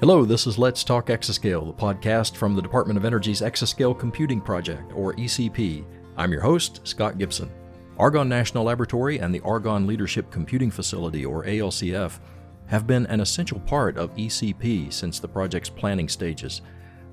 Hello, this is Let's Talk Exascale, the podcast from the Department of Energy's Exascale Computing Project, or ECP. I'm your host, Scott Gibson. Argonne National Laboratory and the Argonne Leadership Computing Facility, or ALCF, have been an essential part of ECP since the project's planning stages.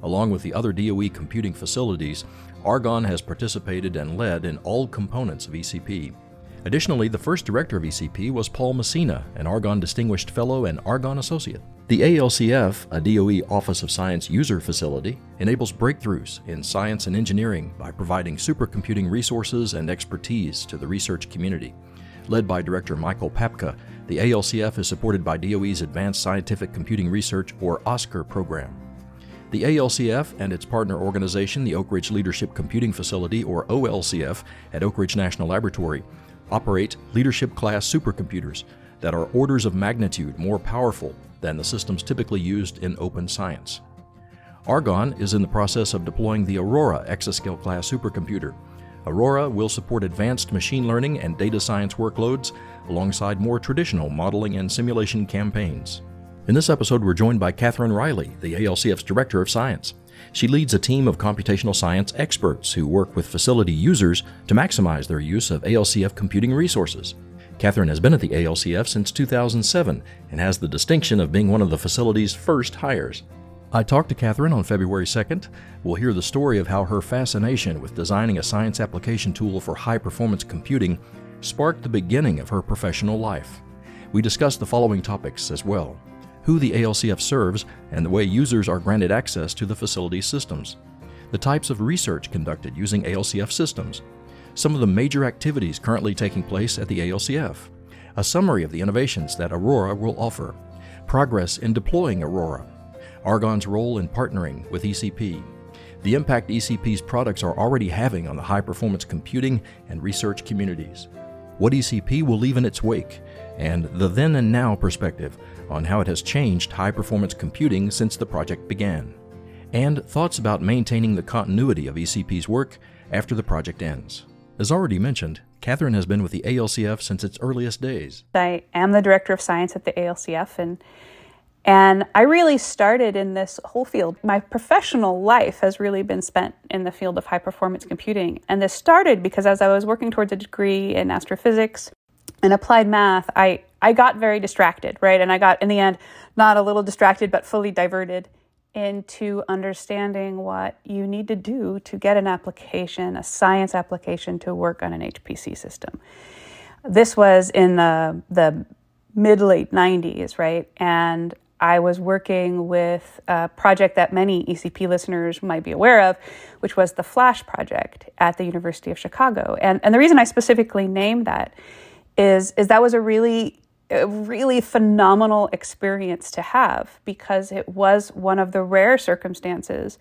Along with the other DOE computing facilities, Argonne has participated and led in all components of ECP. Additionally, the first director of ECP was Paul Messina, an Argonne Distinguished Fellow and Argonne Associate. The ALCF, a DOE Office of Science user facility, enables breakthroughs in science and engineering by providing supercomputing resources and expertise to the research community. Led by Director Michael Papka, the ALCF is supported by DOE's Advanced Scientific Computing Research, or OSCAR, program. The ALCF and its partner organization, the Oak Ridge Leadership Computing Facility, or OLCF, at Oak Ridge National Laboratory, operate leadership-class supercomputers that are orders of magnitude more powerful than the systems typically used in open science. Argonne is in the process of deploying the Aurora exascale-class supercomputer. Aurora will support advanced machine learning and data science workloads alongside more traditional modeling and simulation campaigns. In this episode, we're joined by Katherine Riley, the ALCF's Director of Science. She leads a team of computational science experts who work with facility users to maximize their use of ALCF computing resources. Katherine has been at the ALCF since 2007 and has the distinction of being one of the facility's first hires. I talked to Katherine on February 2nd. We'll hear the story of how her fascination with designing a science application tool for high-performance computing sparked the beginning of her professional life. We discussed the following topics as well: who the ALCF serves, and the way users are granted access to the facility's systems, the types of research conducted using ALCF systems, some of the major activities currently taking place at the ALCF, a summary of the innovations that Aurora will offer, progress in deploying Aurora, Argonne's role in partnering with ECP, the impact ECP's products are already having on the high-performance computing and research communities, what ECP will leave in its wake, and the then and now perspective on how it has changed high-performance computing since the project began, and thoughts about maintaining the continuity of ECP's work after the project ends. As already mentioned, Katherine has been with the ALCF since its earliest days. I am the Director of Science at the ALCF, and I really started in this whole field. My professional life has really been spent in the field of high-performance computing, and this started because as I was working towards a degree in astrophysics and applied math, I got very distracted, right? And I got, in the end, not a little distracted, but fully diverted into understanding what you need to do to get an application, a science application, to work on an HPC system. This was in the mid-late 90s, right? And I was working with a project that many ECP listeners might be aware of, which was the Flash Project at the University of Chicago. And the reason I specifically named that is that was a really phenomenal experience to have, because it was one of the rare circumstances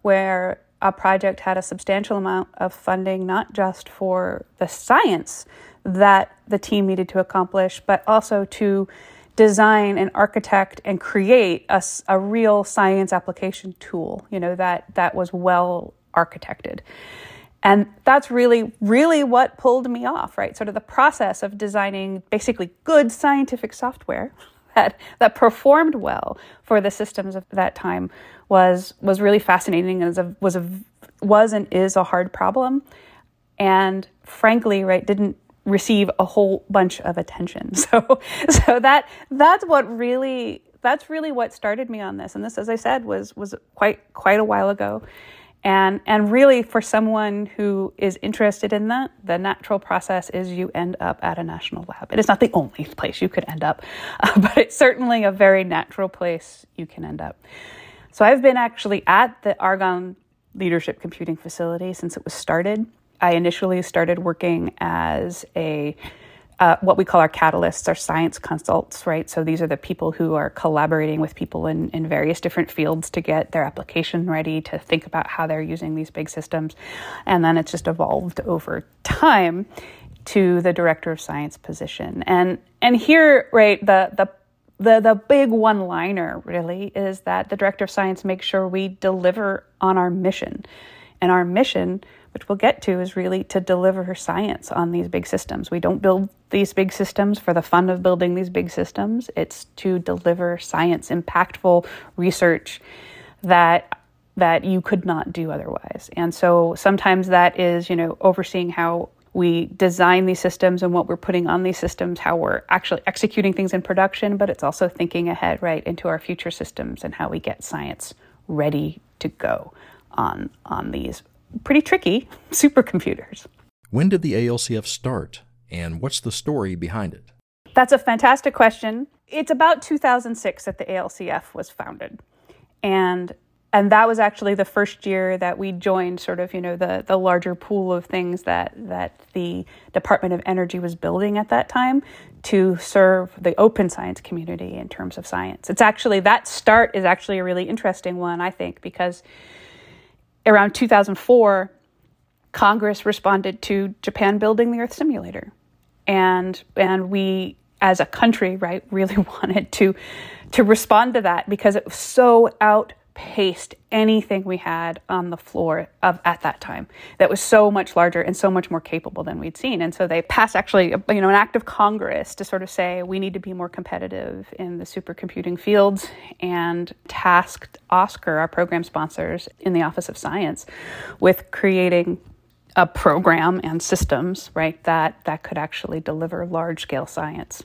where a project had a substantial amount of funding, not just for the science that the team needed to accomplish, but also to design and architect and create a real science application tool, you know, that was well architected. And that's really, really what pulled me off, right? Sort of the process of designing basically good scientific software that performed well for the systems of that time was really fascinating, and was and is a hard problem. And frankly, right, didn't receive a whole bunch of attention. So that's really what started me on this. And this, as I said, was quite a while ago. And really, for someone who is interested in that, the natural process is you end up at a national lab. It is not the only place you could end up, but it's certainly a very natural place you can end up. So I've been actually at the Argonne Leadership Computing Facility since it was started. I initially started working as what we call our catalysts, our science consults, right? So these are the people who are collaborating with people in various different fields to get their application ready, to think about how they're using these big systems. And then it's just evolved over time to the Director of Science position. And here, right, the big one-liner really is that the Director of Science makes sure we deliver on our mission. And our mission which we'll get to, is really to deliver science on these big systems. We don't build these big systems for the fun of building these big systems. It's to deliver science, impactful research that you could not do otherwise. And so sometimes that is, overseeing how we design these systems and what we're putting on these systems, how we're actually executing things in production, but it's also thinking ahead, right, into our future systems and how we get science ready to go on these pretty tricky supercomputers. When did the ALCF start, and what's the story behind it? That's a fantastic question. It's about 2006 that the ALCF was founded. And that was actually the first year that we joined sort of, the larger pool of things that the Department of Energy was building at that time to serve the open science community in terms of science. It's actually, that start is actually a really interesting one, I think, because around 2004, Congress responded to Japan building the Earth Simulator. And we, as a country, right, really wanted to respond to that because it was so outpaced anything we had on the floor at that time that was so much larger and so much more capable than we'd seen. And so they passed actually an act of Congress to sort of say we need to be more competitive in the supercomputing fields, and tasked OSCAR, our program sponsors in the Office of Science, with creating a program and systems, right, that could actually deliver large-scale science.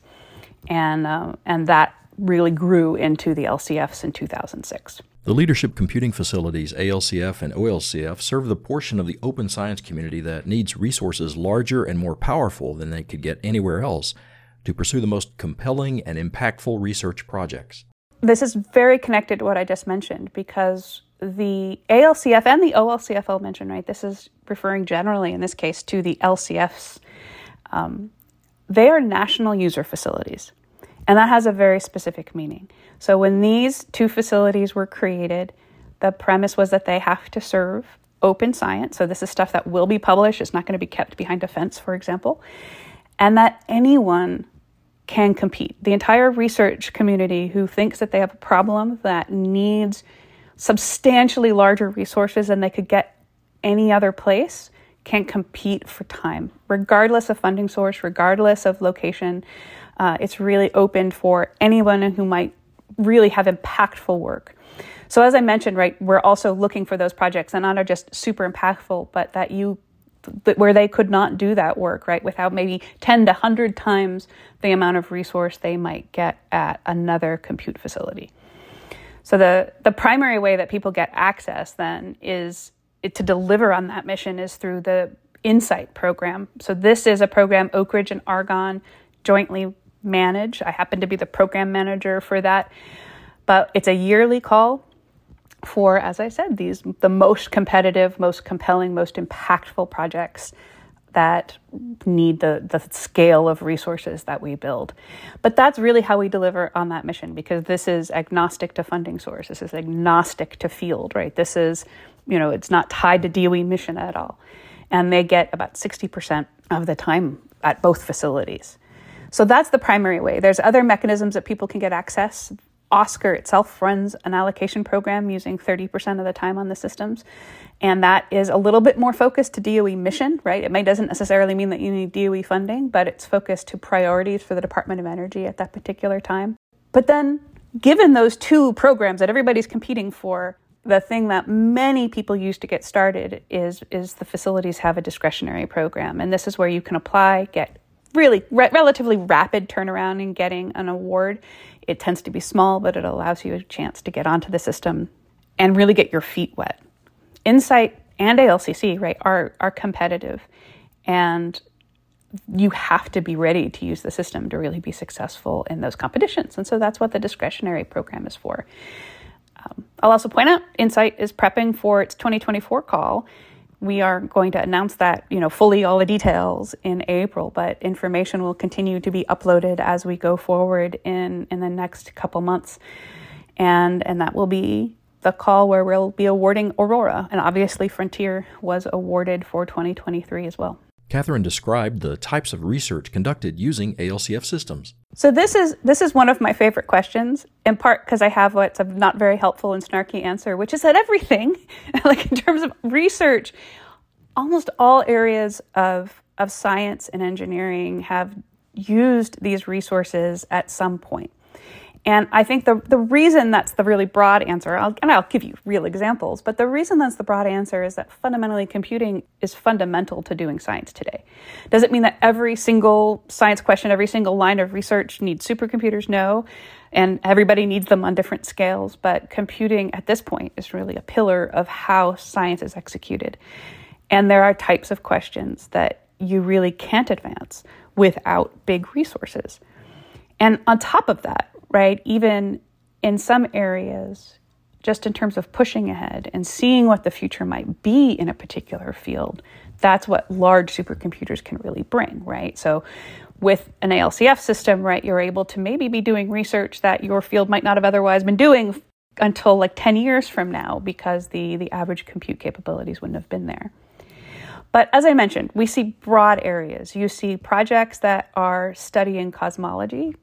And that really grew into the LCFs in 2006. The Leadership Computing Facilities, ALCF and OLCF, serve the portion of the open science community that needs resources larger and more powerful than they could get anywhere else to pursue the most compelling and impactful research projects. This is very connected to what I just mentioned, because the ALCF and the OLCF I'll mention, right, this is referring generally in this case to the LCFs. They are national user facilities. And that has a very specific meaning. So when these two facilities were created, the premise was that they have to serve open science. So this is stuff that will be published. It's not going to be kept behind a fence, for example. And that anyone can compete. The entire research community who thinks that they have a problem that needs substantially larger resources than they could get any other place can compete for time, regardless of funding source, regardless of location. It's really open for anyone who might really have impactful work. So as I mentioned, right, we're also looking for those projects that not are just super impactful, but where they could not do that work, right, without maybe 10 to 100 times the amount of resource they might get at another compute facility. So the primary way that people get access then is to deliver on that mission is through the Insight program. So this is a program Oak Ridge and Argonne jointly manage. I happen to be the program manager for that, but it's a yearly call for, as I said, the most competitive, most compelling, most impactful projects that need the scale of resources that we build. But that's really how we deliver on that mission, because this is agnostic to funding source. This is agnostic to field, right? This is, it's not tied to DOE mission at all. And they get about 60% of the time at both facilities. So that's the primary way. There's other mechanisms that people can get access. OSCAR itself runs an allocation program using 30% of the time on the systems. And that is a little bit more focused to DOE mission, right? It doesn't necessarily mean that you need DOE funding, but it's focused to priorities for the Department of Energy at that particular time. But then, given those two programs that everybody's competing for, the thing that many people use to get started is the facilities have a discretionary program. And this is where you can apply, get really relatively rapid turnaround in getting an award. It tends to be small, but it allows you a chance to get onto the system and really get your feet wet. Insight and ALCC, right, are competitive, and you have to be ready to use the system to really be successful in those competitions. And so that's what the discretionary program is for. I'll also point out Insight is prepping for its 2024 call. We are going to announce that, fully all the details in April, but information will continue to be uploaded as we go forward in the next couple months. And that will be the call where we'll be awarding Aurora. And obviously Frontier was awarded for 2023 as well. Katherine described the types of research conducted using ALCF systems. So this is one of my favorite questions, in part because I have what's a not very helpful and snarky answer, which is that everything, like in terms of research, almost all areas of science and engineering have used these resources at some point. And I think the reason that's the really broad answer, I'll give you real examples, but the reason that's the broad answer is that fundamentally computing is fundamental to doing science today. Does it mean that every single science question, every single line of research needs supercomputers? No. And everybody needs them on different scales, but computing at this point is really a pillar of how science is executed. And there are types of questions that you really can't advance without big resources. And on top of that, right, even in some areas, just in terms of pushing ahead and seeing what the future might be in a particular field, that's what large supercomputers can really bring, right? So with an ALCF system, right, you're able to maybe be doing research that your field might not have otherwise been doing until like 10 years from now, because the average compute capabilities wouldn't have been there. But as I mentioned, we see broad areas. You see projects that are studying cosmology,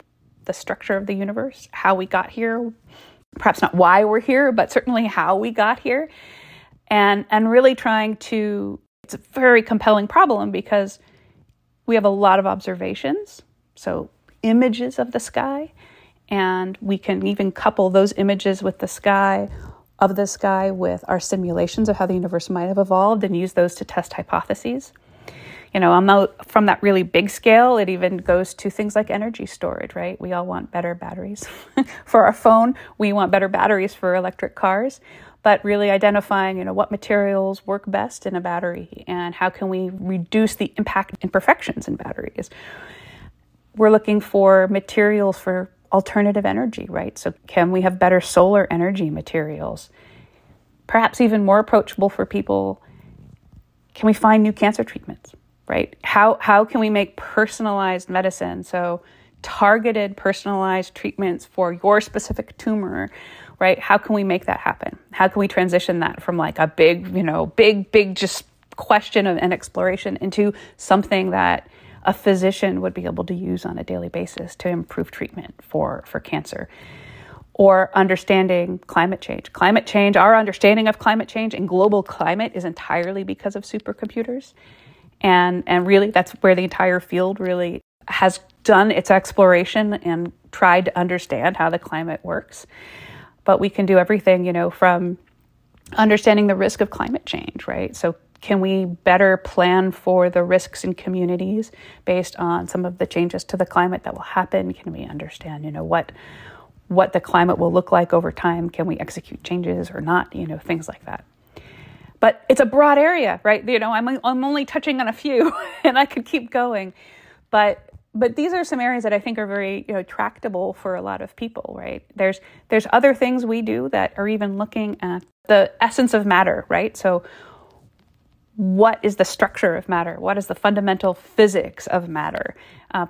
the structure of the universe, how we got here, perhaps not why we're here, but certainly how we got here. And really trying to, it's a very compelling problem because we have a lot of observations, so images of the sky, and we can even couple those images with the sky with our simulations of how the universe might have evolved and use those to test hypotheses. You know, from that really big scale, it even goes to things like energy storage, right? We all want better batteries for our phone. We want better batteries for electric cars. But really identifying, you know, what materials work best in a battery and how can we reduce the impact imperfections in batteries. We're looking for materials for alternative energy, right? So can we have better solar energy materials? Perhaps even more approachable for people, can we find new cancer treatments? Right? How can we make personalized medicine, so targeted personalized treatments for your specific tumor, right? How can we make that happen? How can we transition that from like a big, you know, big just question of an exploration into something that a physician would be able to use on a daily basis to improve treatment for cancer? Or understanding climate change. Climate change, our understanding of climate change and global climate is entirely because of supercomputers. And really, that's where the entire field really has done its exploration and tried to understand how the climate works. But we can do everything, you know, from understanding the risk of climate change, right? So can we better plan for the risks in communities based on some of the changes to the climate that will happen? Can we understand, you know, what the climate will look like over time? Can we execute changes or not? You know, things like that. But it's a broad area, right? You know, I'm only touching on a few, and I could keep going. But these are some areas that I think are very, you know, tractable for a lot of people, right? There's other things we do that are even looking at the essence of matter, right? So what is the structure of matter? What is the fundamental physics of matter?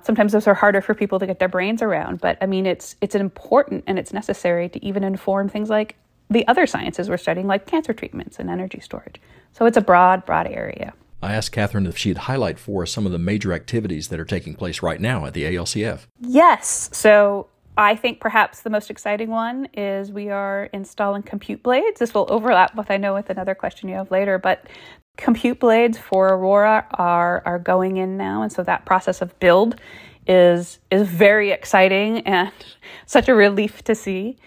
Sometimes those are harder for people to get their brains around, but I mean, it's important and it's necessary to even inform things like the other sciences we're studying, like cancer treatments and energy storage. So it's a broad area. I asked Katherine if she'd highlight for us some of the major activities that are taking place right now at the ALCF. Yes. So I think perhaps the most exciting one is we are installing compute blades. This will overlap with, I know, with another question you have later, but compute blades for Aurora are going in now. And so that process of build is very exciting and such a relief to see.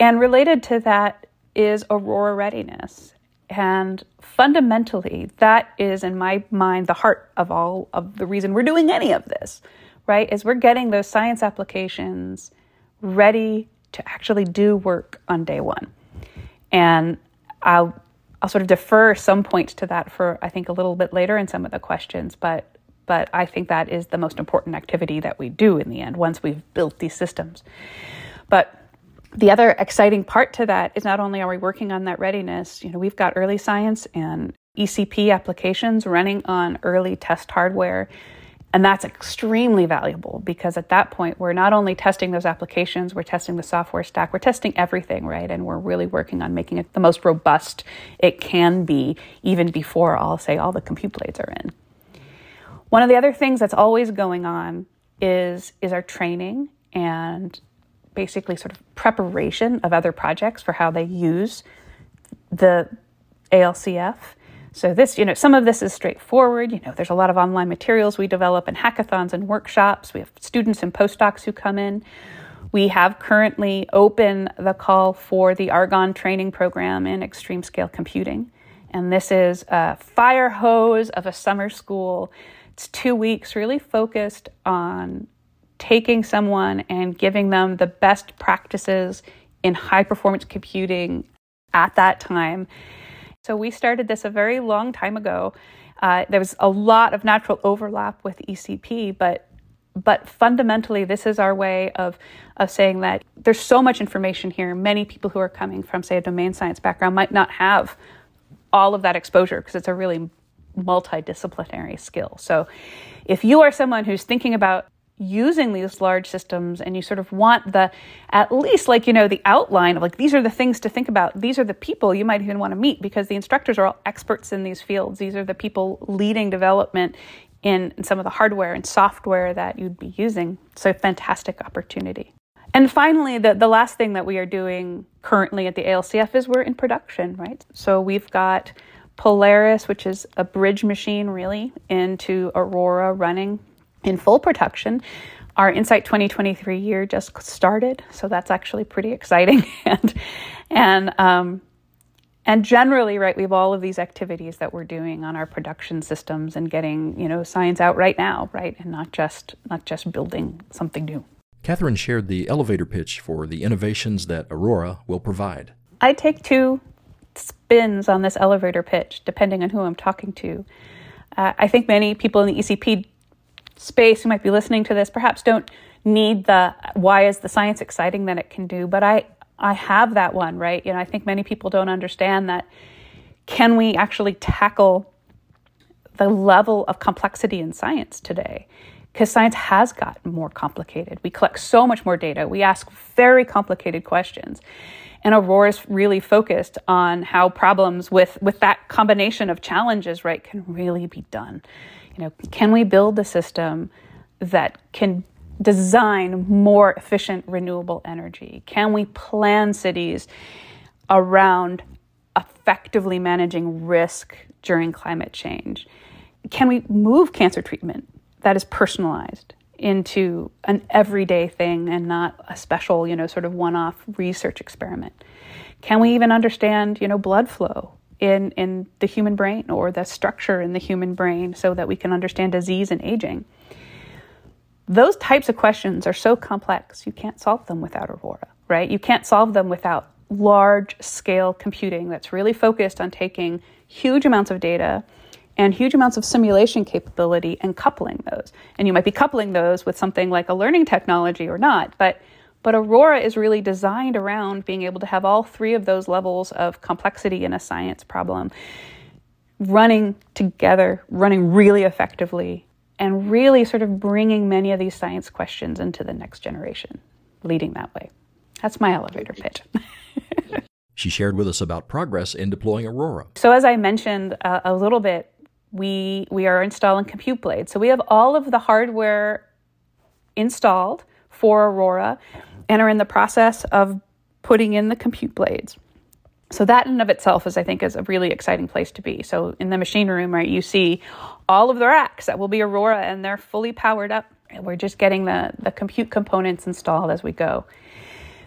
And related to that is Aurora readiness. And fundamentally, that is, in my mind, the heart of all of the reason we're doing any of this, right? Is we're getting those science applications ready to actually do work on day one. And I'll sort of defer some points to that for, I think, a little bit later in some of the questions, but I think that is the most important activity that we do in the end, once we've built these systems. But the other exciting part to that is not only are we working on that readiness, you know, we've got early science and ECP applications running on early test hardware. And that's extremely valuable because at that point, we're not only testing those applications, we're testing the software stack, we're testing everything, right? And we're really working on making it the most robust it can be, even before all the compute blades are in. One of the other things that's always going on is our training and basically sort of preparation of other projects for how they use the ALCF. So this, you know, some of this is straightforward. You know, there's a lot of online materials we develop and hackathons and workshops. We have students and postdocs who come in. We have currently open the call for the Argonne training program in extreme scale computing. And this is a fire hose of a summer school. It's 2 weeks really focused on taking someone and giving them the best practices in high performance computing at that time. So we started this a very long time ago. There was a lot of natural overlap with ECP, but fundamentally, this is our way of saying that there's so much information here. Many people who are coming from, say, a domain science background might not have all of that exposure because it's a really multidisciplinary skill. So if you are someone who's thinking about using these large systems and you sort of want the, at least like, you know, the outline of like, these are the things to think about. These are the people you might even want to meet because the instructors are all experts in these fields. These are the people leading development in some of the hardware and software that you'd be using. So fantastic opportunity. And finally, the last thing that we are doing currently at the ALCF is we're in production, right? So we've got Polaris, which is a bridge machine really into Aurora running in full production. Our Insight 2023 year just started, so that's actually pretty exciting. And generally, right, we have all of these activities that we're doing on our production systems and getting, you know, science out right now, right, and not just building something new. Katherine shared the elevator pitch for the innovations that Aurora will provide. I take two spins on this elevator pitch, depending on who I'm talking to. I think many people in the ECP space who might be listening to this perhaps don't need the why is the science exciting that it can do, but I have that one, right? You know, I think many people don't understand that. Can we actually tackle the level of complexity in science today? Because science has gotten more complicated. We collect so much more data. We ask very complicated questions. And Aurora's really focused on how problems with that combination of challenges, right, can really be done. You know, can we build a system that can design more efficient renewable energy? Can we plan cities around effectively managing risk during climate change? Can we move cancer treatment that is personalized into an everyday thing and not a special, you know, sort of one-off research experiment? Can we even understand, you know, blood flow in the human brain or the structure in the human brain so that we can understand disease and aging? Those types of questions are so complex, you can't solve them without Aurora, right? You can't solve them without large-scale computing that's really focused on taking huge amounts of data and huge amounts of simulation capability and coupling those. And you might be coupling those with something like a learning technology or not, but Aurora is really designed around being able to have all three of those levels of complexity in a science problem running together, running really effectively, and really sort of bringing many of these science questions into the next generation, leading that way. That's my elevator pitch. She shared with us about progress in deploying Aurora. So as I mentioned a little bit, we are installing Compute Blade. So we have all of the hardware installed for Aurora and are in the process of putting in the Compute Blades. So that in and of itself is, I think, is a really exciting place to be. So in the machine room, right, you see all of the racks that will be Aurora, and they're fully powered up. And we're just getting the compute components installed as we go.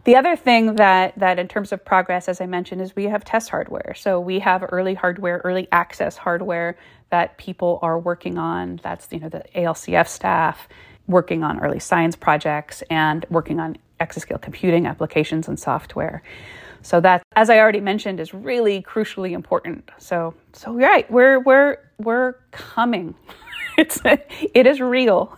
The other thing that in terms of progress, as I mentioned, is we have test hardware. So we have early hardware, early access hardware that people are working on. That's, you know, the ALCF staff working on early science projects and working on exascale computing applications and software. So that, as I already mentioned, is really crucially important. So right, we're coming. It is real.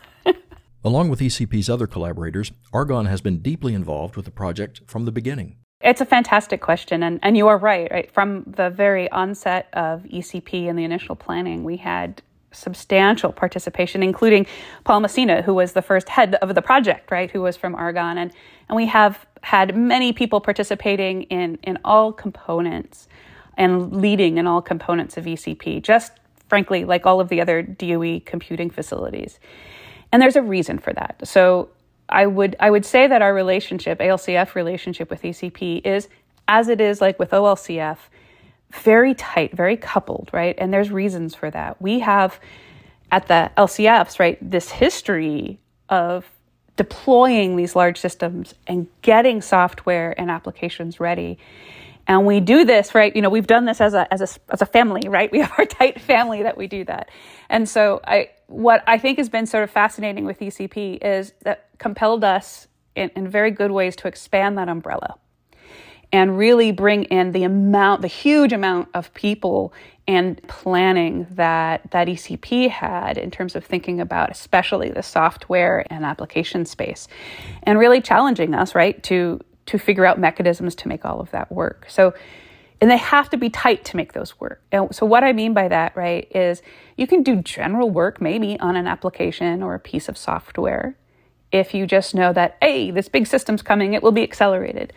Along with ECP's other collaborators, Argonne has been deeply involved with the project from the beginning. It's a fantastic question, and you are right? From the very onset of ECP and the initial planning, we had substantial participation, including Paul Messina, who was the first head of the project, right, who was from Argonne. And we have had many people participating in all components and leading in all components of ECP, just frankly, like all of the other DOE computing facilities. And there's a reason for that. So I would say that our relationship, ALCF relationship with ECP is, as it is like with OLCF, very tight, very coupled, right? And there's reasons for that. We have at the LCFs, right, this history of deploying these large systems and getting software and applications ready. And we do this, right? You know, we've done this as a family, right? We have our tight family that we do that. And so what I think has been sort of fascinating with ECP is that compelled us in very good ways to expand that umbrella and really bring in the huge amount of people and planning that ECP had in terms of thinking about especially the software and application space, and really challenging us, right, to figure out mechanisms to make all of that work. So, and they have to be tight to make those work. And so what I mean by that, right, is you can do general work maybe on an application or a piece of software if you just know that, hey, this big system's coming, it will be accelerated.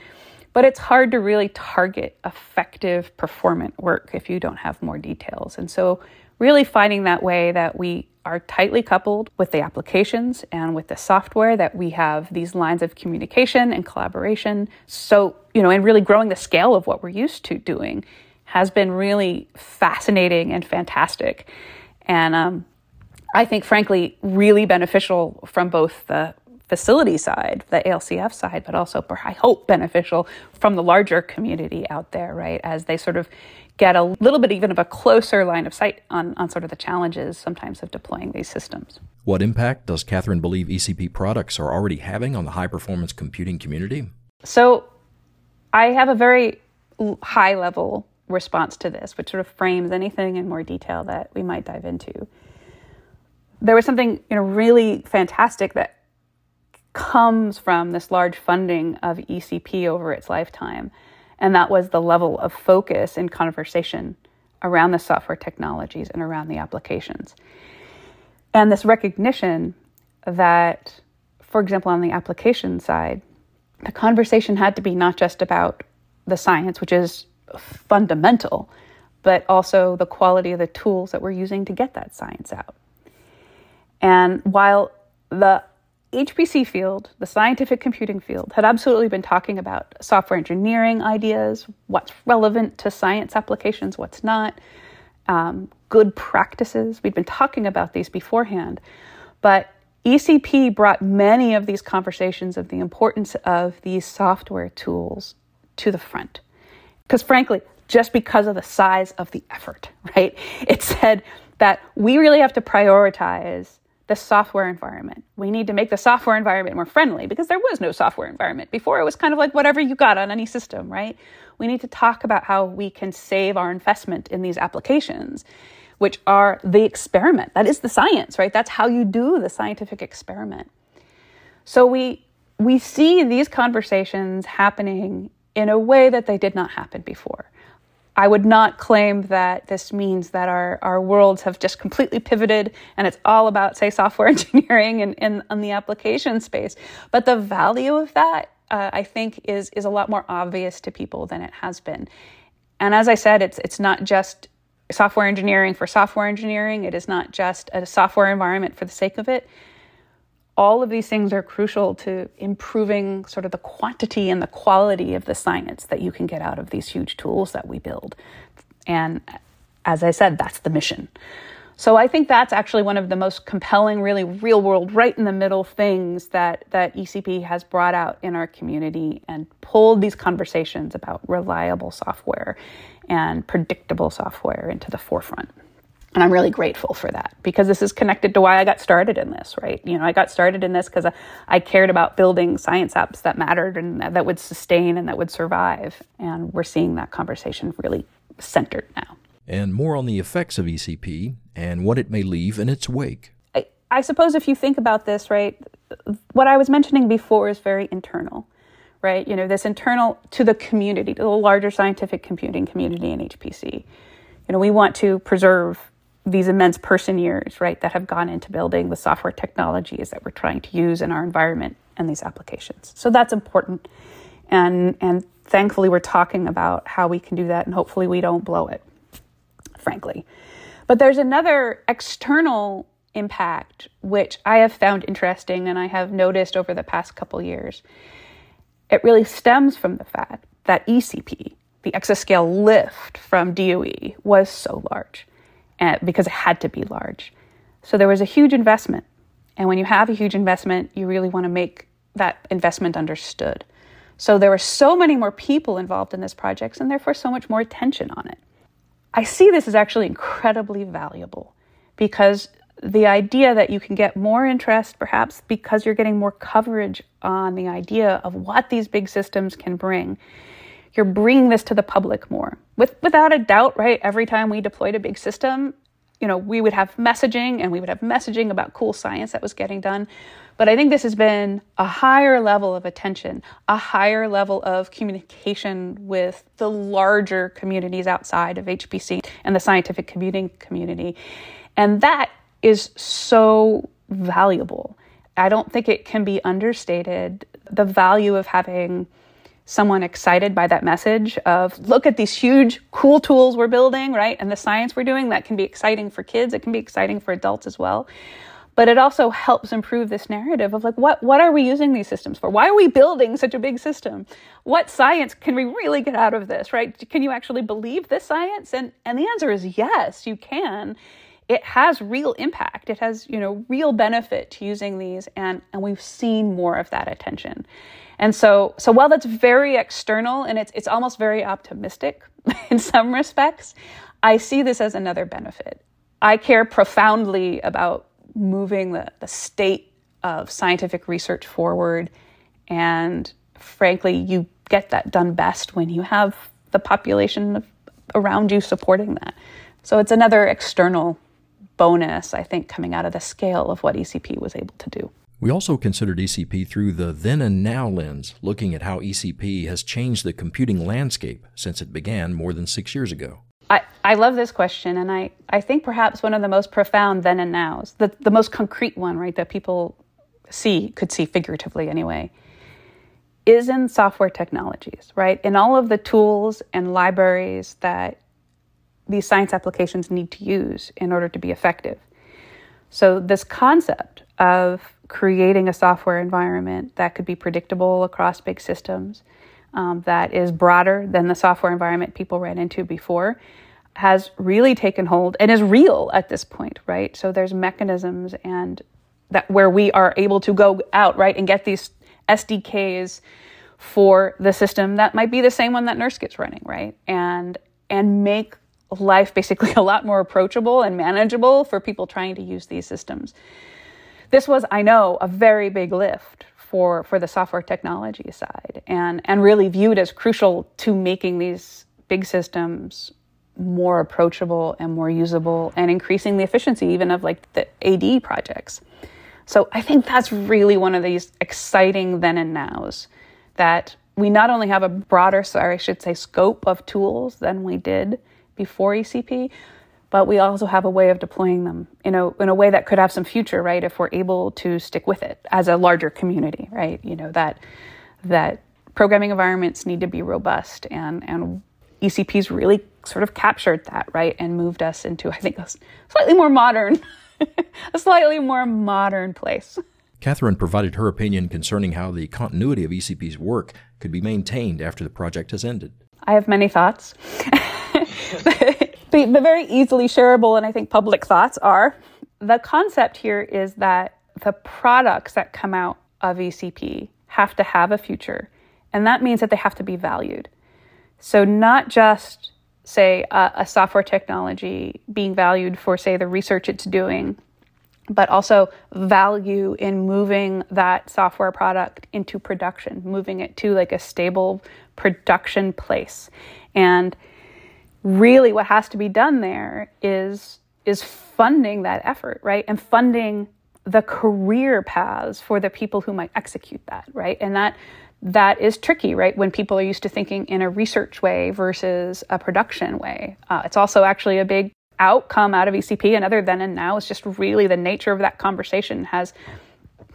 But it's hard to really target effective performant work if you don't have more details. And so really finding that way that we are tightly coupled with the applications and with the software, that we have these lines of communication and collaboration. So, you know, and really growing the scale of what we're used to doing has been really fascinating and fantastic. And I think, frankly, really beneficial from both the facility side, the ALCF side, but also, I hope, beneficial from the larger community out there, right? As they sort of get a little bit even of a closer line of sight on sort of the challenges sometimes of deploying these systems. What impact does Katherine believe ECP products are already having on the high-performance computing community? So I have a very high-level response to this, which sort of frames anything in more detail that we might dive into. There was something, you know, really fantastic that comes from this large funding of ECP over its lifetime. And that was the level of focus and conversation around the software technologies and around the applications. And this recognition that, for example, on the application side, the conversation had to be not just about the science, which is fundamental, but also the quality of the tools that we're using to get that science out. And while the HPC field, the scientific computing field, had absolutely been talking about software engineering ideas, what's relevant to science applications, what's not, good practices. We'd been talking about these beforehand, but ECP brought many of these conversations of the importance of these software tools to the front. Because frankly, just because of the size of the effort, right? It said that we really have to prioritize the software environment. We need to make the software environment more friendly, because there was no software environment before. It was kind of like whatever you got on any system, right? We need to talk about how we can save our investment in these applications, which are the experiment. That is the science, right? That's how you do the scientific experiment. So we see these conversations happening in a way that they did not happen before. I would not claim that this means that our worlds have just completely pivoted and it's all about, say, software engineering and on the application space. But the value of that, I think, is a lot more obvious to people than it has been. And as I said, it's not just software engineering for software engineering. It is not just a software environment for the sake of it. All of these things are crucial to improving sort of the quantity and the quality of the science that you can get out of these huge tools that we build. And as I said, that's the mission. So I think that's actually one of the most compelling, really real world, right in the middle things that ECP has brought out in our community and pulled these conversations about reliable software and predictable software into the forefront. And I'm really grateful for that, because this is connected to why I got started in this, right? You know, I got started in this because I cared about building science apps that mattered and that would sustain and that would survive. And we're seeing that conversation really centered now. And more on the effects of ECP and what it may leave in its wake. I suppose if you think about this, right, what I was mentioning before is very internal, right? You know, this internal to the community, to the larger scientific computing community in HPC. You know, we want to preserve these immense person years, right, that have gone into building the software technologies that we're trying to use in our environment and these applications. So that's important. And thankfully, we're talking about how we can do that, and hopefully we don't blow it, frankly. But there's another external impact, which I have found interesting and I have noticed over the past couple years. It really stems from the fact that ECP the Exascale lift from DOE was so large, and because it had to be large. So there was a huge investment. And when you have a huge investment, you really want to make that investment understood. So there were so many more people involved in this project, and therefore so much more attention on it. I see this as actually incredibly valuable, because the idea that you can get more interest, perhaps because you're getting more coverage on the idea of what these big systems can bring, you're bringing this to the public more. Without a doubt, right? Every time we deployed a big system, we would have messaging, and we would have messaging about cool science that was getting done. But I think this has been a higher level of attention, a higher level of communication with the larger communities outside of HPC and the scientific computing community. And that is so valuable. I don't think it can be understated, the value of having someone excited by that message of, look at these huge, cool tools we're building, right? And the science we're doing, that can be exciting for kids. It can be exciting for adults as well. But it also helps improve this narrative of, like, what are we using these systems for? Why are we building such a big system? What science can we really get out of this, right? Can you actually believe this science? And the answer is yes, you can. It has real impact. It has, real benefit to using these. And we've seen more of that attention. And so while that's very external and it's almost very optimistic in some respects, I see this as another benefit. I care profoundly about moving the state of scientific research forward. And frankly, you get that done best when you have the population around you supporting that. So it's another external bonus, I think, coming out of the scale of what ECP was able to do. We also considered ECP through the then and now lens, looking at how ECP has changed the computing landscape since it began more than 6 years ago. I love this question, and I think perhaps one of the most profound then and nows, the most concrete one, right, that people could see figuratively anyway, is in software technologies, right? In all of the tools and libraries that these science applications need to use in order to be effective. So this concept of creating a software environment that could be predictable across big systems, that is broader than the software environment people ran into before, has really taken hold and is real at this point, right? So there's mechanisms and that where we are able to go out, right, and get these SDKs for the system that might be the same one that NERSC is running, right? And make life basically a lot more approachable and manageable for people trying to use these systems. This was, I know, a very big lift for the software technology side and really viewed as crucial to making these big systems more approachable and more usable and increasing the efficiency even of like the AD projects. So I think that's really one of these exciting then and nows, that we not only have a broader, scope of tools than we did before ECP, but we also have a way of deploying them in a way that could have some future, right? If we're able to stick with it as a larger community, right? That programming environments need to be robust, and ECP's really sort of captured that, right? And moved us into, I think, a slightly more modern place. Katherine provided her opinion concerning how the continuity of ECP's work could be maintained after the project has ended. I have many thoughts. But very easily shareable, and I think public thoughts are, the concept here is that the products that come out of ECP have to have a future, and that means that they have to be valued. So not just, say, a software technology being valued for, say, the research it's doing, but also value in moving that software product into production, moving it to like a stable production place. And really what has to be done there is funding that effort, right? And funding the career paths for the people who might execute that, right? And that is tricky, right? When people are used to thinking in a research way versus a production way. It's also actually a big outcome out of ECP, and other then and now is just really the nature of that conversation has,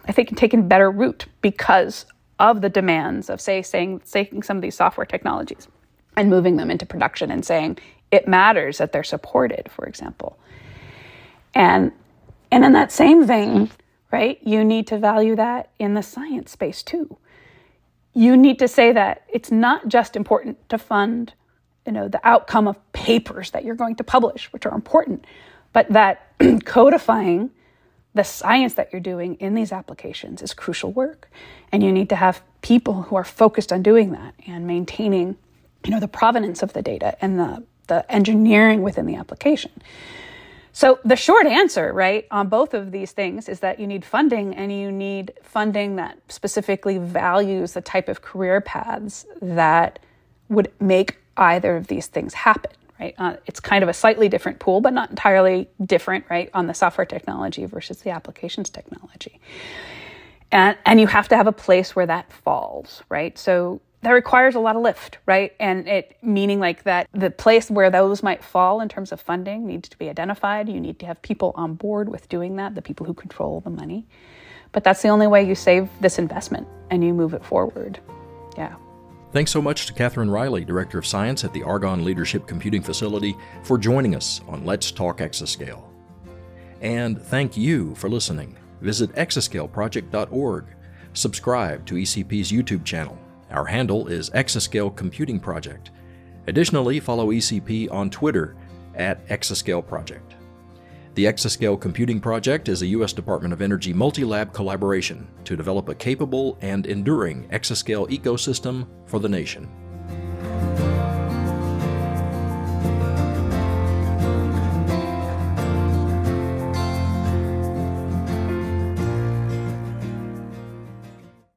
I think, taken better root because of the demands of, taking some of these software technologies and moving them into production and saying it matters that they're supported, for example. And in that same vein, right, you need to value that in the science space too. You need to say that it's not just important to fund the outcome of papers that you're going to publish, which are important, but that codifying the science that you're doing in these applications is crucial work. And you need to have people who are focused on doing that and maintaining, the provenance of the data and the engineering within the application. So the short answer, right, on both of these things is that you need funding, and you need funding that specifically values the type of career paths that would make either of these things happen, right? It's kind of a slightly different pool, but not entirely different, right, on the software technology versus the applications technology. And you have to have a place where that falls, right? So that requires a lot of lift, right? And it meaning like that the place where those might fall in terms of funding needs to be identified. You need to have people on board with doing that, the people who control the money. But that's the only way you save this investment and you move it forward. Yeah. Thanks so much to Katherine Riley, Director of Science at the Argonne Leadership Computing Facility, for joining us on Let's Talk Exascale. And thank you for listening. Visit exascaleproject.org. Subscribe to ECP's YouTube channel. Our handle is Exascale Computing Project. Additionally, follow ECP on Twitter at Exascale Project. The Exascale Computing Project is a U.S. Department of Energy multi-lab collaboration to develop a capable and enduring exascale ecosystem for the nation.